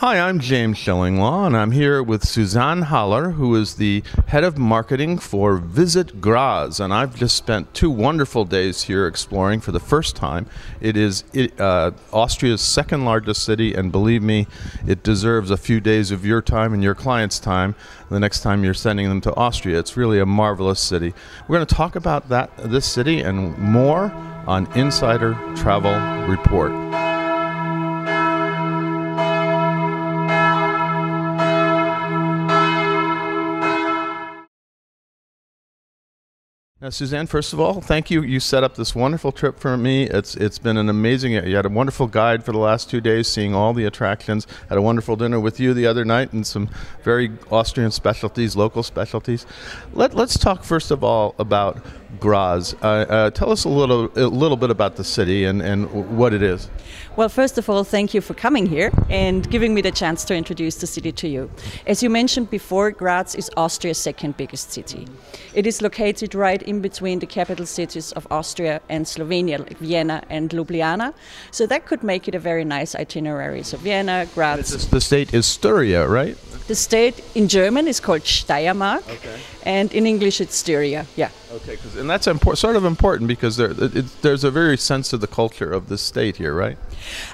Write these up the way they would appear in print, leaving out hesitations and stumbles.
Hi, I'm James Shillinglaw, and I'm here with Susanne Höller, who is the head of marketing for Visit Graz. And I've just spent 2 wonderful days here exploring for the first time. It is Austria's second largest city, and believe me, it deserves a few days of your time and your clients' time the next time you're sending them to Austria. It's really a marvelous city. We're going to talk about this city and more on Insider Travel Report. Now, Suzanne, first of all, thank you. You set up this wonderful trip for me. It's been an amazing, you had a wonderful guide for the last 2 days, seeing all the attractions. Had a wonderful dinner with you the other night and some very Austrian specialties, local specialties. Let's talk first of all about Graz. Tell us a little bit about the city and what it is. Well, first of all, thank you for coming here and giving me the chance to introduce the city to you. As you mentioned before, Graz is Austria's second biggest city. It is located right in between the capital cities of Austria and Slovenia, like Vienna and Ljubljana. So that could make it a very nice itinerary. So Vienna, Graz. The state is Styria, right? The state in German is called Steiermark, okay. And in English it's Styria. Yeah. Okay, and that's sort of important because there's a very sense of the culture of the state here, right?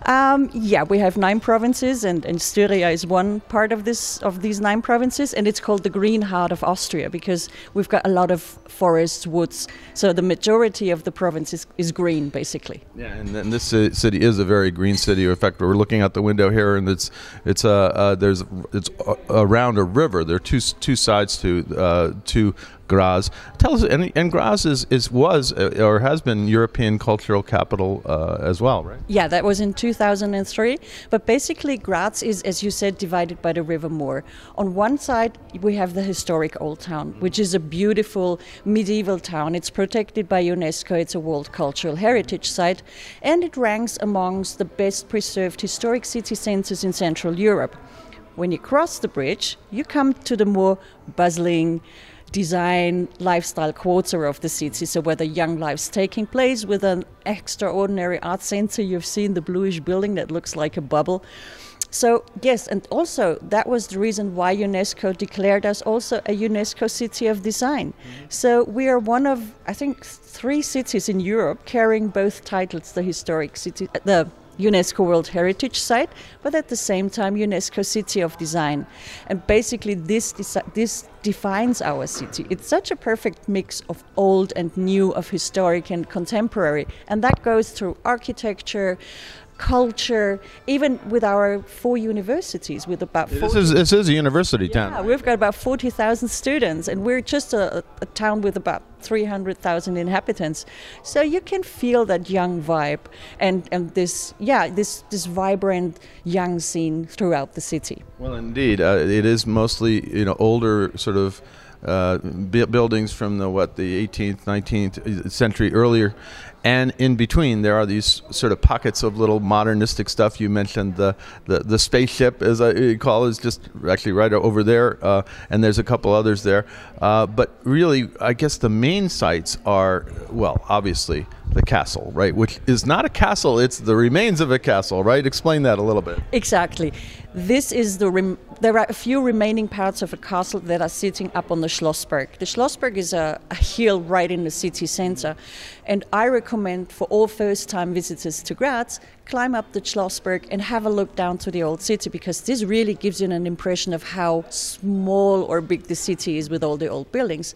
Yeah, we have 9 provinces, and Styria is one part of these 9 provinces, and it's called the Green Heart of Austria because we've got a lot of forests, woods, so the majority of the province is green, basically. Yeah, and this city is a very green city. In fact, we're looking out the window here, and it's around a river. There are two sides to Graz. Tell us, and Graz has been European cultural capital as well, right? Yeah, that was in 2003. But basically, Graz is, as you said, divided by the river Mur. On one side, we have the historic Old Town, which is a beautiful medieval town. It's protected by UNESCO. It's a World Cultural Heritage Site, and it ranks amongst the best preserved historic city centers in Central Europe. When you cross the bridge, you come to the more bustling design lifestyle quarter of the city, so where the young life's taking place with an extraordinary art center. You've seen the bluish building that looks like a bubble. So yes, and also that was the reason why UNESCO declared us also a UNESCO City of Design. Mm-hmm. So we are one of, I think, 3 cities in Europe carrying both titles, the historic city, the UNESCO World Heritage Site, but at the same time UNESCO City of Design. And basically this defines our city. It's such a perfect mix of old and new, of historic and contemporary, and that goes through architecture, culture, even with our 4 universities, with about 40. This is a university town. Yeah, we've got about 40,000 students, and we're just a town with about 300,000 inhabitants. So you can feel that young vibe and this vibrant young scene throughout the city. Well, indeed, it is mostly older sort of buildings from the 18th, 19th century earlier. And in between, there are these sort of pockets of little modernistic stuff. You mentioned the spaceship, as I call it, is just actually right over there, and there's a couple others there. But really, I guess the main sites are, well, obviously, the castle, right? Which is not a castle, it's the remains of a castle, right? Explain that a little bit. Exactly. This is there are a few remaining parts of a castle that are sitting up on the Schlossberg. The Schlossberg is a hill right in the city center, and I recommend for all first-time visitors to Graz, climb up the Schlossberg and have a look down to the old city, because this really gives you an impression of how small or big the city is with all the old buildings.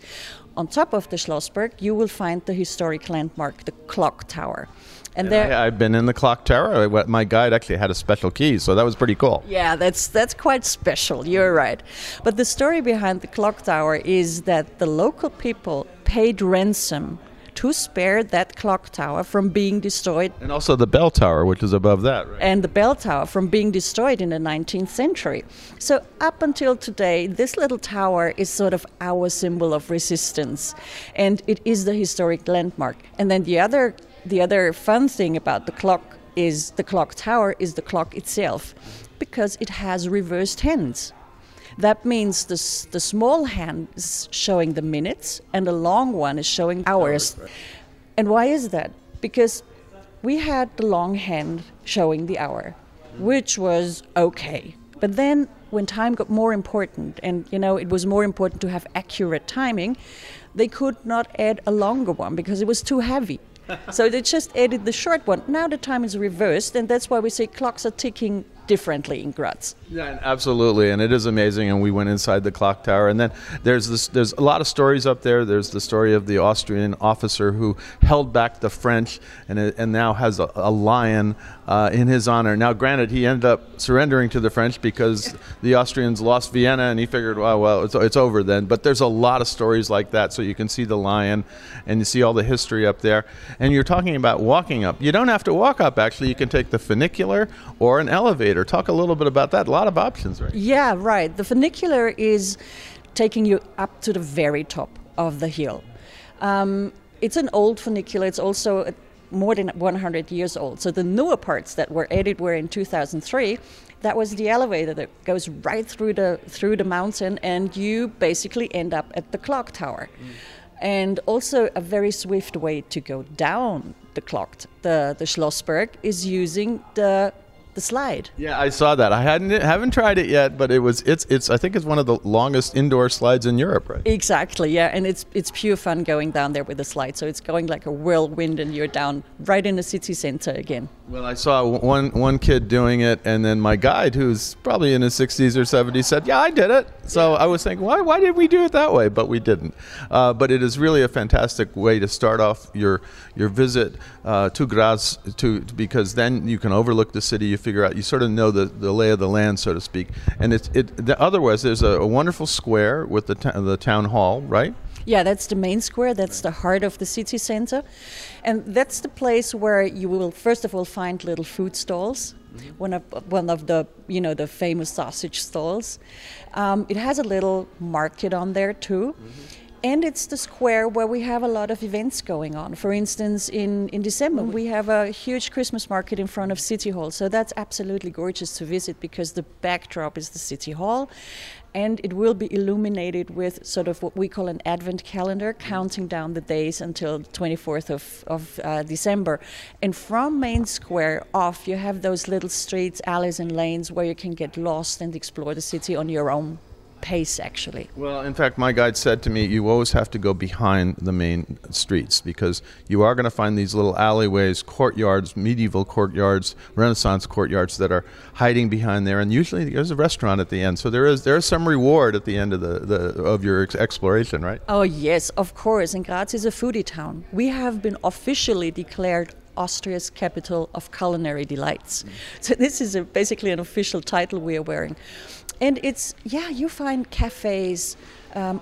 On top of the Schlossberg, you will find the historic landmark, the clock tower. And there, I've been in the clock tower. My guide actually had a special key, so that was pretty cool. Yeah, that's quite special. You're right. But the story behind the clock tower is that the local people paid ransom to spare that clock tower from being destroyed. And also the bell tower, which is above that, right? And the bell tower from being destroyed in the 19th century. So up until today, this little tower is sort of our symbol of resistance. And it is the historic landmark. And then the other fun thing about the clock tower is the clock itself, because it has reversed hands. That means the small hand is showing the minutes and the long one is showing hours. And why is that? Because we had the long hand showing the hour, which was okay. But then when time got more important and, you know, it was more important to have accurate timing, they could not add a longer one because it was too heavy. So they just added the short one. Now the time is reversed, and that's why we say clocks are ticking differently in Graz. Yeah, absolutely, and it is amazing. And we went inside the clock tower, and then there's a lot of stories up there. There's the story of the Austrian officer who held back the French, and now has a lion in his honor. Now, granted, he ended up surrendering to the French because the Austrians lost Vienna, and he figured, well, it's over then. But there's a lot of stories like that, so you can see the lion, and you see all the history up there. And you're talking about walking up. You don't have to walk up, actually. You can take the funicular or an elevator. Talk a little bit about that. A lot of options, right? Yeah, right. The funicular is taking you up to the very top of the hill. It's an old funicular. It's also more than 100 years old. So the newer parts that were added were in 2003. That was the elevator that goes right through the mountain, and you basically end up at the clock tower. Mm. And also a very swift way to go down the clock. The Schlossberg is using the slide. Yeah, I saw that. I haven't tried it yet, but it's I think it's one of the longest indoor slides in Europe, right? Exactly. Yeah, and it's pure fun going down there with the slide. So it's going like a whirlwind, and you're down right in the city center again. Well, I saw one kid doing it, and then my guide, who's probably in his 60s or 70s, said, "Yeah, I did it." So yeah. I was thinking, why did we do it that way? But we didn't. But it is really a fantastic way to start off your visit to Graz, because then you can overlook the city. You figure out, you sort of know the lay of the land, so to speak. And otherwise there's a wonderful square with the town hall, right? Yeah, that's the main square. That's the heart of the city center, and that's the place where you will first of all find little food stalls. Mm-hmm. One of the, you know, the famous sausage stalls. It has a little market on there too. Mm-hmm. And it's the square where we have a lot of events going on. For instance, in December, we have a huge Christmas market in front of City Hall. So that's absolutely gorgeous to visit because the backdrop is the City Hall. And it will be illuminated with sort of what we call an advent calendar, counting down the days until 24th of December. And from Main Square off, you have those little streets, alleys and lanes where you can get lost and explore the city on your own pace, actually. Well, in fact, my guide said to me, you always have to go behind the main streets because you are going to find these little alleyways, courtyards, medieval courtyards, Renaissance courtyards that are hiding behind there. And usually there's a restaurant at the end. So there is some reward at the end of of your exploration, right? Oh, yes, of course. And Graz is a foodie town. We have been officially declared Austria's capital of culinary delights. Mm. So this is basically an official title we are wearing. And you find cafes,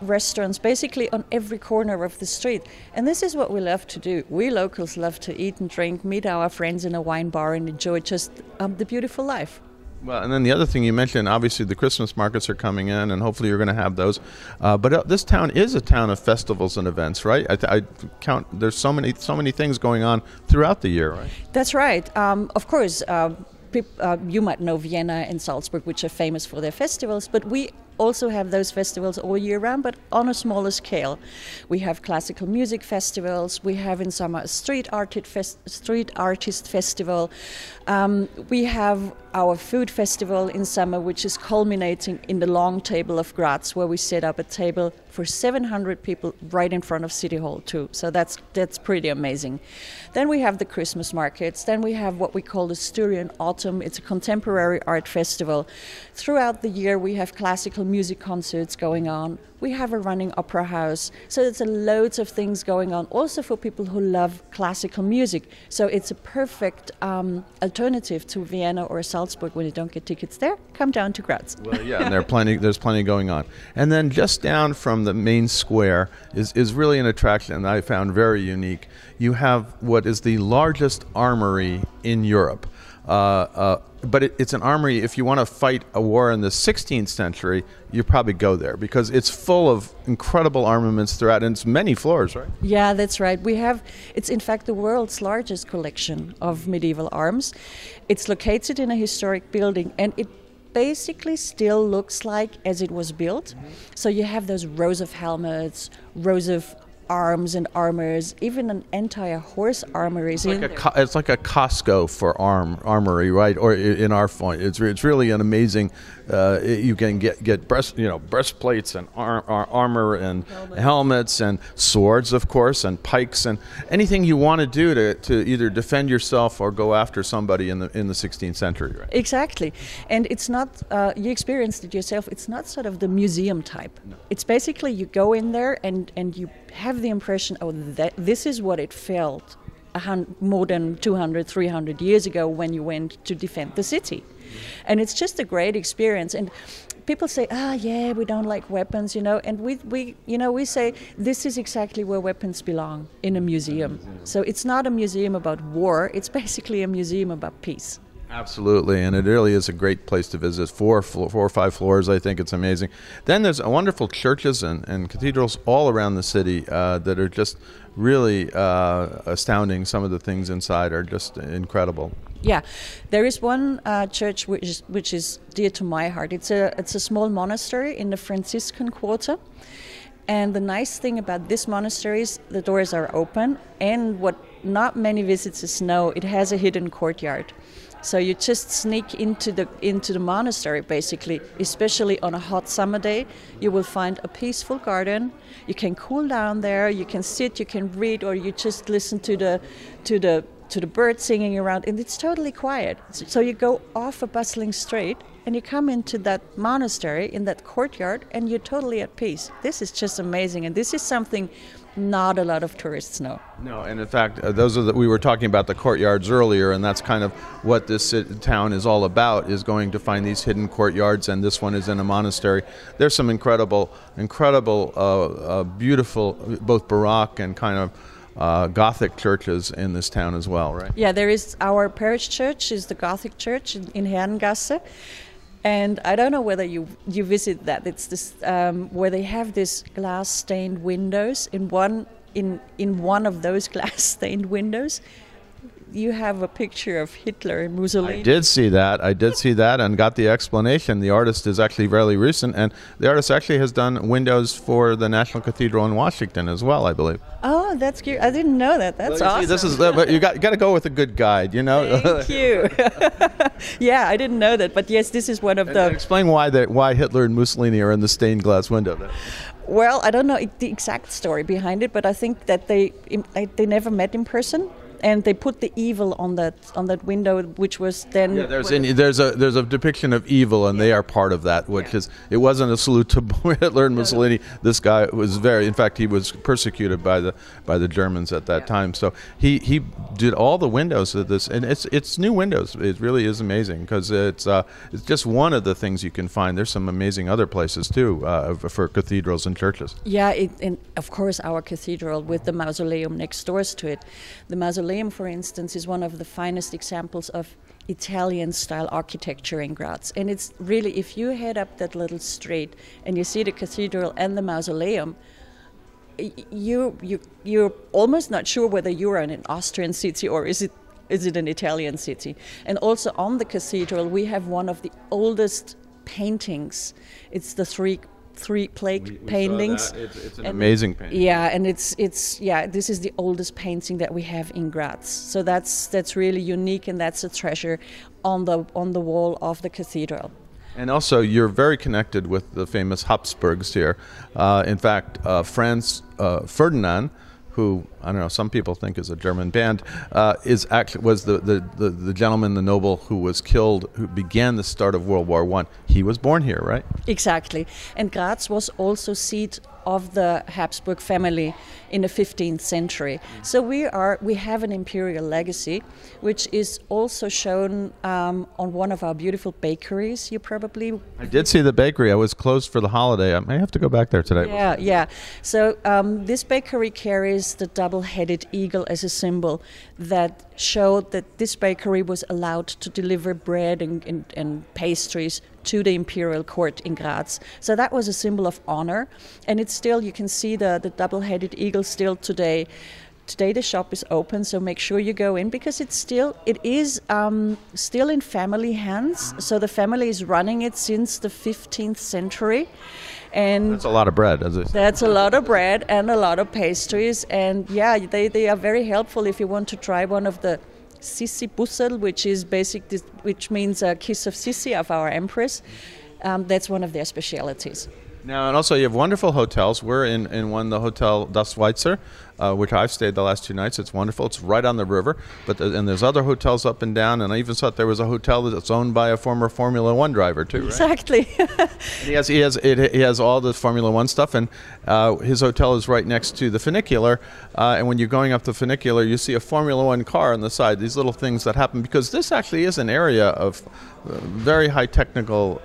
restaurants, basically on every corner of the street. And this is what we love to do. We locals love to eat and drink, meet our friends in a wine bar and enjoy just the beautiful life. Well, and then the other thing you mentioned, obviously the Christmas markets are coming in, and hopefully you're going to have those. But this town is a town of festivals and events, right? I count. There's so many things going on throughout the year, right? That's right. Of course, you might know Vienna and Salzburg, which are famous for their festivals, but we also have those festivals all year round, but on a smaller scale. We have classical music festivals, we have in summer a street artist festival, we have our food festival in summer, which is culminating in the long table of Graz, where we set up a table for 700 people right in front of City Hall too. So that's pretty amazing. Then we have the Christmas markets, then we have what we call the Styrian Autumn. It's a contemporary art festival. Throughout the year we have classical music concerts going on. We have a running opera house. So there's loads of things going on also for people who love classical music. So it's a perfect alternative to Vienna or Salzburg. When you don't get tickets there, come down to Graz. Well, yeah, and there's plenty going on. And then just down from the main square is really an attraction that I found very unique. You have what is the largest armory in Europe. But it's an armory. If you want to fight a war in the 16th century, you probably go there because it's full of incredible armaments throughout, and it's many floors, right? Yeah, that's right. It's in fact the world's largest collection of medieval arms. It's located in a historic building, and it basically still looks like as it was built. Mm-hmm. So you have those rows of helmets, rows of arms and armors, even an entire horse armory is in there. It's like a Costco for armory, right? Or in our font, it's really an amazing. You can get breastplates and armor and helmets and swords, of course, and pikes and anything you want to do to either defend yourself or go after somebody in the 16th century. Right? Exactly, and it's not you experienced it yourself. It's not sort of the museum type. No. It's basically you go in there and you have the impression, this is what it felt more than 200, 300 years ago when you went to defend the city. And it's just a great experience. And people say, we don't like weapons, And we say, this is exactly where weapons belong, in a museum. So it's not a museum about war. It's basically a museum about peace. Absolutely, and it really is a great place to visit. Four or five floors, I think it's amazing. Then there's wonderful churches and cathedrals all around the city that are just really astounding. Some of the things inside are just incredible. Yeah, there is one church which is dear to my heart. It's a small monastery in the Franciscan quarter. And the nice thing about this monastery is the doors are open, and what not many visitors know, it has a hidden courtyard. So you just sneak into the monastery, basically, especially on a hot summer day. You will find a peaceful garden. You can cool down there. You can sit, you can read, or you just listen to the birds singing around, and it's totally quiet. So you go off a bustling street, and you come into that monastery, in that courtyard, and you're totally at peace. This is just amazing, and this is something not a lot of tourists know. No, and in fact, we were talking about the courtyards earlier, and that's kind of what this town is all about, is going to find these hidden courtyards, and this one is in a monastery. There's some incredible, beautiful, both Baroque and kind of Gothic churches in this town as well, right? Yeah, there is our parish church, is the Gothic church in Herrengasse. And I don't know whether you visit that. It's this where they have this glass stained windows. In one of those glass stained windows, you have a picture of Hitler and Mussolini. I did see that and got the explanation. The artist is actually fairly recent, and the artist actually has done windows for the National Cathedral in Washington as well, I believe. Oh, that's cute. I didn't know that. That's awesome. See, this is but you got to go with a good guide, Thank you. Yeah, I didn't know that, but yes, this is one of the... Explain why Hitler and Mussolini are in the stained glass window. Well, I don't know the exact story behind it, but I think that they never met in person. And they put the evil on that window, which was then... Yeah, there's a depiction of evil, and they are part of that, which is... It wasn't a salute to Hitler and Mussolini. No. This guy was in fact, he was persecuted by the Germans at that time. So he did all the windows of this, and it's new windows. It really is amazing, because it's just one of the things you can find. There's some amazing other places, too, for cathedrals and churches. Yeah, and of course, our cathedral with the mausoleum next doors to it. The mausoleum, for instance, is one of the finest examples of Italian-style architecture in Graz. And it's really, if you head up that little street and you see the cathedral and the mausoleum, you're almost not sure whether you're in an Austrian city or is it an Italian city. And also on the cathedral, we have one of the oldest paintings. It's the three plague paintings. It's an amazing painting. Yeah, and this is the oldest painting that we have in Graz. So that's really unique, and that's a treasure on the wall of the cathedral. And also, you're very connected with the famous Habsburgs here. In fact, Franz Ferdinand, who, I don't know, some people think is a German band, was the gentleman, the noble who was killed, who began the start of World War I. He was born here, right? Exactly. And Graz was also seat of the Habsburg family in the 15th century. So we have an imperial legacy, which is also shown on one of our beautiful bakeries. You probably... I did see the bakery. I was closed for the holiday. I may have to go back there today. Yeah. So this bakery carries the double-headed eagle as a symbol that showed that this bakery was allowed to deliver bread and pastries to the imperial court in Graz. So that was a symbol of honor, and it's still, you can see the double-headed eagle still today Today the shop is open, so make sure you go in, because it is still in family hands. So the family is running it since the 15th century. And that's a lot of bread, as it? That's a lot of bread and a lot of pastries. And yeah, they are very helpful if you want to try one of the Sissi Bussel, which means a kiss of Sissi, of our Empress. That's one of their specialities. Now, and also you have wonderful hotels. We're in one, the hotel Das Weitzer, which I've stayed the last two nights. It's wonderful. It's right on the river. And there's other hotels up and down. And I even thought there was a hotel that's owned by a former Formula One driver too. Right? Exactly. He has all the Formula One stuff. And his hotel is right next to the funicular. And when you're going up the funicular, you see a Formula One car on the side. These little things that happen, because this actually is an area of very high technical,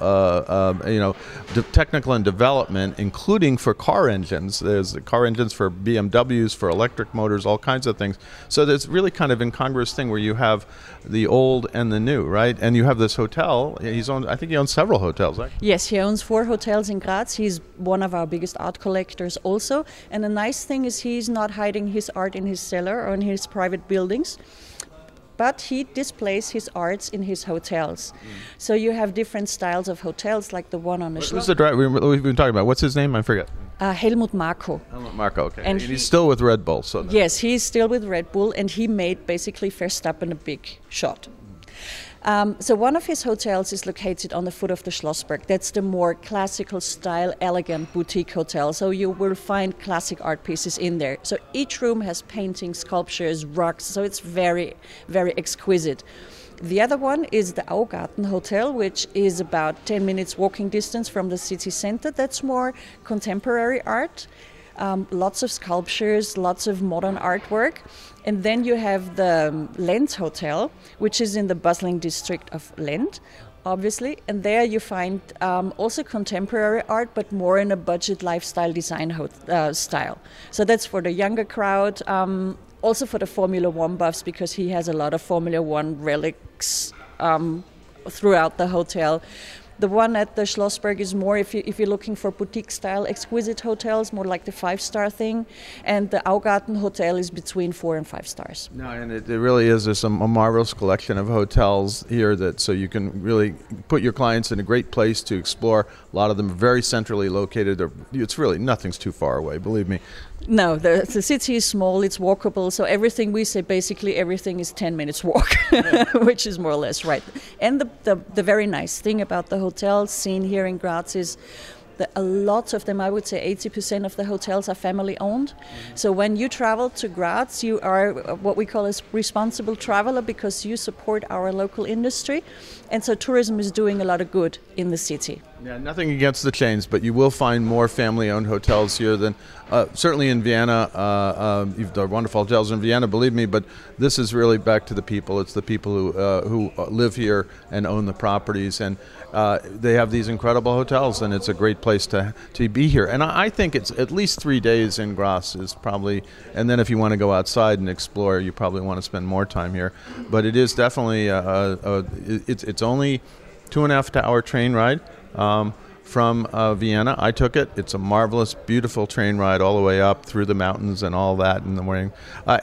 technical and development. Including for car engines. There's car engines for BMWs, for electric motors, all kinds of things. So there's really kind of incongruous thing where you have the old and the new, right? And you have this hotel. I think he owns several hotels, right? Yes, he owns 4 hotels in Graz. He's one of our biggest art collectors also. And the nice thing is he's not hiding his art in his cellar or in his private buildings, but he displays his arts in his hotels. Mm. So you have different styles of hotels, like the one on the Schlossberg. Who's the driver we've been talking about? What's his name? I forget. Helmut Marko. Helmut Marko, okay. And he's still with Red Bull. So yes, he's still with Red Bull, and he made basically Verstappen a big shot. So one of his hotels is located on the foot of the Schlossberg. That's the more classical style, elegant boutique hotel. So you will find classic art pieces in there. So each room has paintings, sculptures, rugs. So it's very, very exquisite. The other one is the Augarten Hotel, which is about 10 minutes walking distance from the city center. That's more contemporary art. Lots of sculptures, lots of modern artwork. And then you have the Lent Hotel, which is in the bustling district of Lent, obviously. And there you find also contemporary art, but more in a budget lifestyle design style. So that's for the younger crowd, also for the Formula One buffs, because he has a lot of Formula One relics throughout the hotel. The one at the Schlossberg is more if you're looking for boutique-style, exquisite hotels, more like the 5-star thing. And the Augarten Hotel is between 4 and 5 stars. No, and it really is. There's a marvelous collection of hotels here, that so you can really put your clients in a great place to explore. A lot of them are very centrally located. It's really, nothing's too far away, believe me. No, the city is small, it's walkable, so everything we say, basically everything is 10 minutes walk, which is more or less right. And the very nice thing about the hotel scene here in Graz is that a lot of them, I would say 80% of the hotels are family owned. Mm-hmm. So when you travel to Graz, you are what we call a responsible traveler, because you support our local industry. And so tourism is doing a lot of good in the city. Yeah, nothing against the chains, but you will find more family-owned hotels here than certainly in Vienna. You've done wonderful hotels in Vienna, believe me. But this is really back to the people. It's the people who live here and own the properties, and they have these incredible hotels, and it's a great place to be here. And I think it's at least 3 days in Graz is probably, and then if you want to go outside and explore, you probably want to spend more time here. But it is definitely it's only 2.5-hour train ride. From Vienna. I took it. It's a marvelous, beautiful train ride all the way up through the mountains and all that in the morning.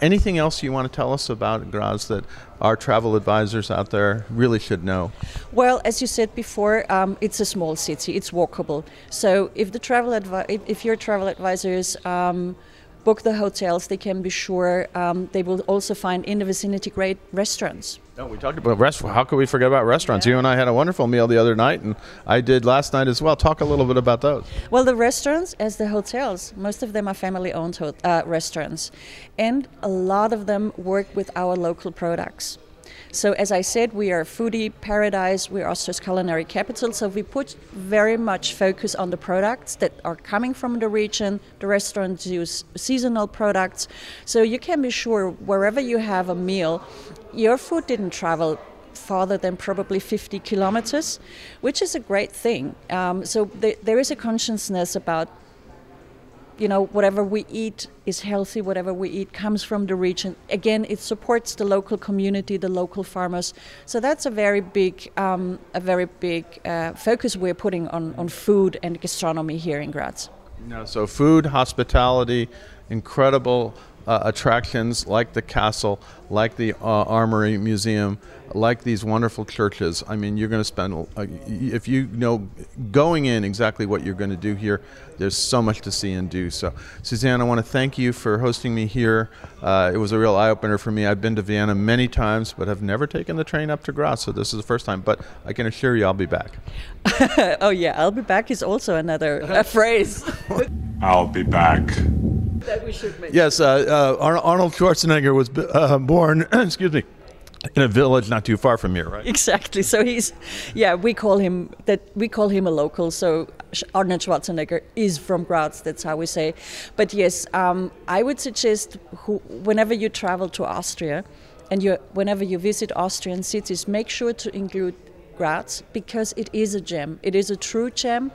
Anything else you want to tell us about Graz that our travel advisors out there really should know? Well, as you said before, it's a small city. It's walkable. So if the if your travel advisors book the hotels, they can be sure they will also find in the vicinity great restaurants. No, we talked about restaurants. How could we forget about restaurants? Yeah. You and I had a wonderful meal the other night, and I did last night as well. Talk a little bit about those. Well, the restaurants, as the hotels, most of them are family-owned restaurants, and a lot of them work with our local products. So as I said, we are foodie paradise, we're Austria's culinary capital, so we put very much focus on the products that are coming from the region. The restaurants use seasonal products, so you can be sure wherever you have a meal, your food didn't travel farther than probably 50 kilometers, which is a great thing. So there is a consciousness about, whatever we eat is healthy, whatever we eat comes from the region. Again, it supports the local community, the local farmers. So that's a very big focus we're putting on food and gastronomy here in Graz. So food, hospitality, incredible attractions like the castle, like the Armory Museum, like these wonderful churches. I mean, you're going to spend, if you know going in exactly what you're going to do here, there's so much to see and do. So, Susanne, I want to thank you for hosting me here. It was a real eye-opener for me. I've been to Vienna many times, but have never taken the train up to Graz, so this is the first time. But I can assure you I'll be back. Oh, yeah, I'll be back is also another phrase. I'll be back. That we should mention. Yes, Arnold Schwarzenegger was born, excuse me, in a village not too far from here, right? Exactly. So he's, yeah, we call him a local. So Arnold Schwarzenegger is from Graz. That's how we say. But yes, I would suggest whenever you travel to Austria, and whenever you visit Austrian cities, make sure to include Graz, because it is a gem. It is a true gem.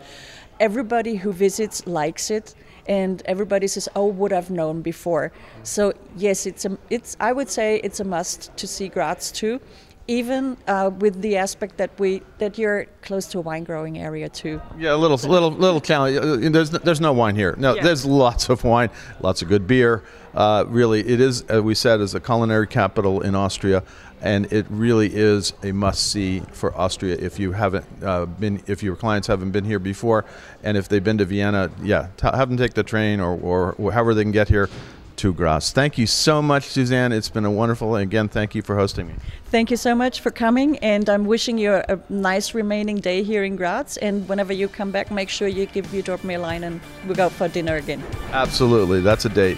Everybody who visits likes it, and everybody says, "Oh, would I've known before." So yes, I would say it's a must to see Graz too, even with the aspect that you're close to a wine growing area too. Yeah, a little challenge. There's no wine here. No, yeah. There's lots of wine, lots of good beer. Really, it is, as we said, is a culinary capital in Austria, and it really is a must-see for Austria if you haven't been, if your clients haven't been here before, and if they've been to Vienna, yeah, have them take the train or however they can get here to Graz. Thank you so much, Susanne. It's been a wonderful, and again, thank you for hosting me. Thank you so much for coming, and I'm wishing you a nice remaining day here in Graz, and whenever you come back, make sure you drop me a line and we'll go for dinner again. Absolutely, that's a date.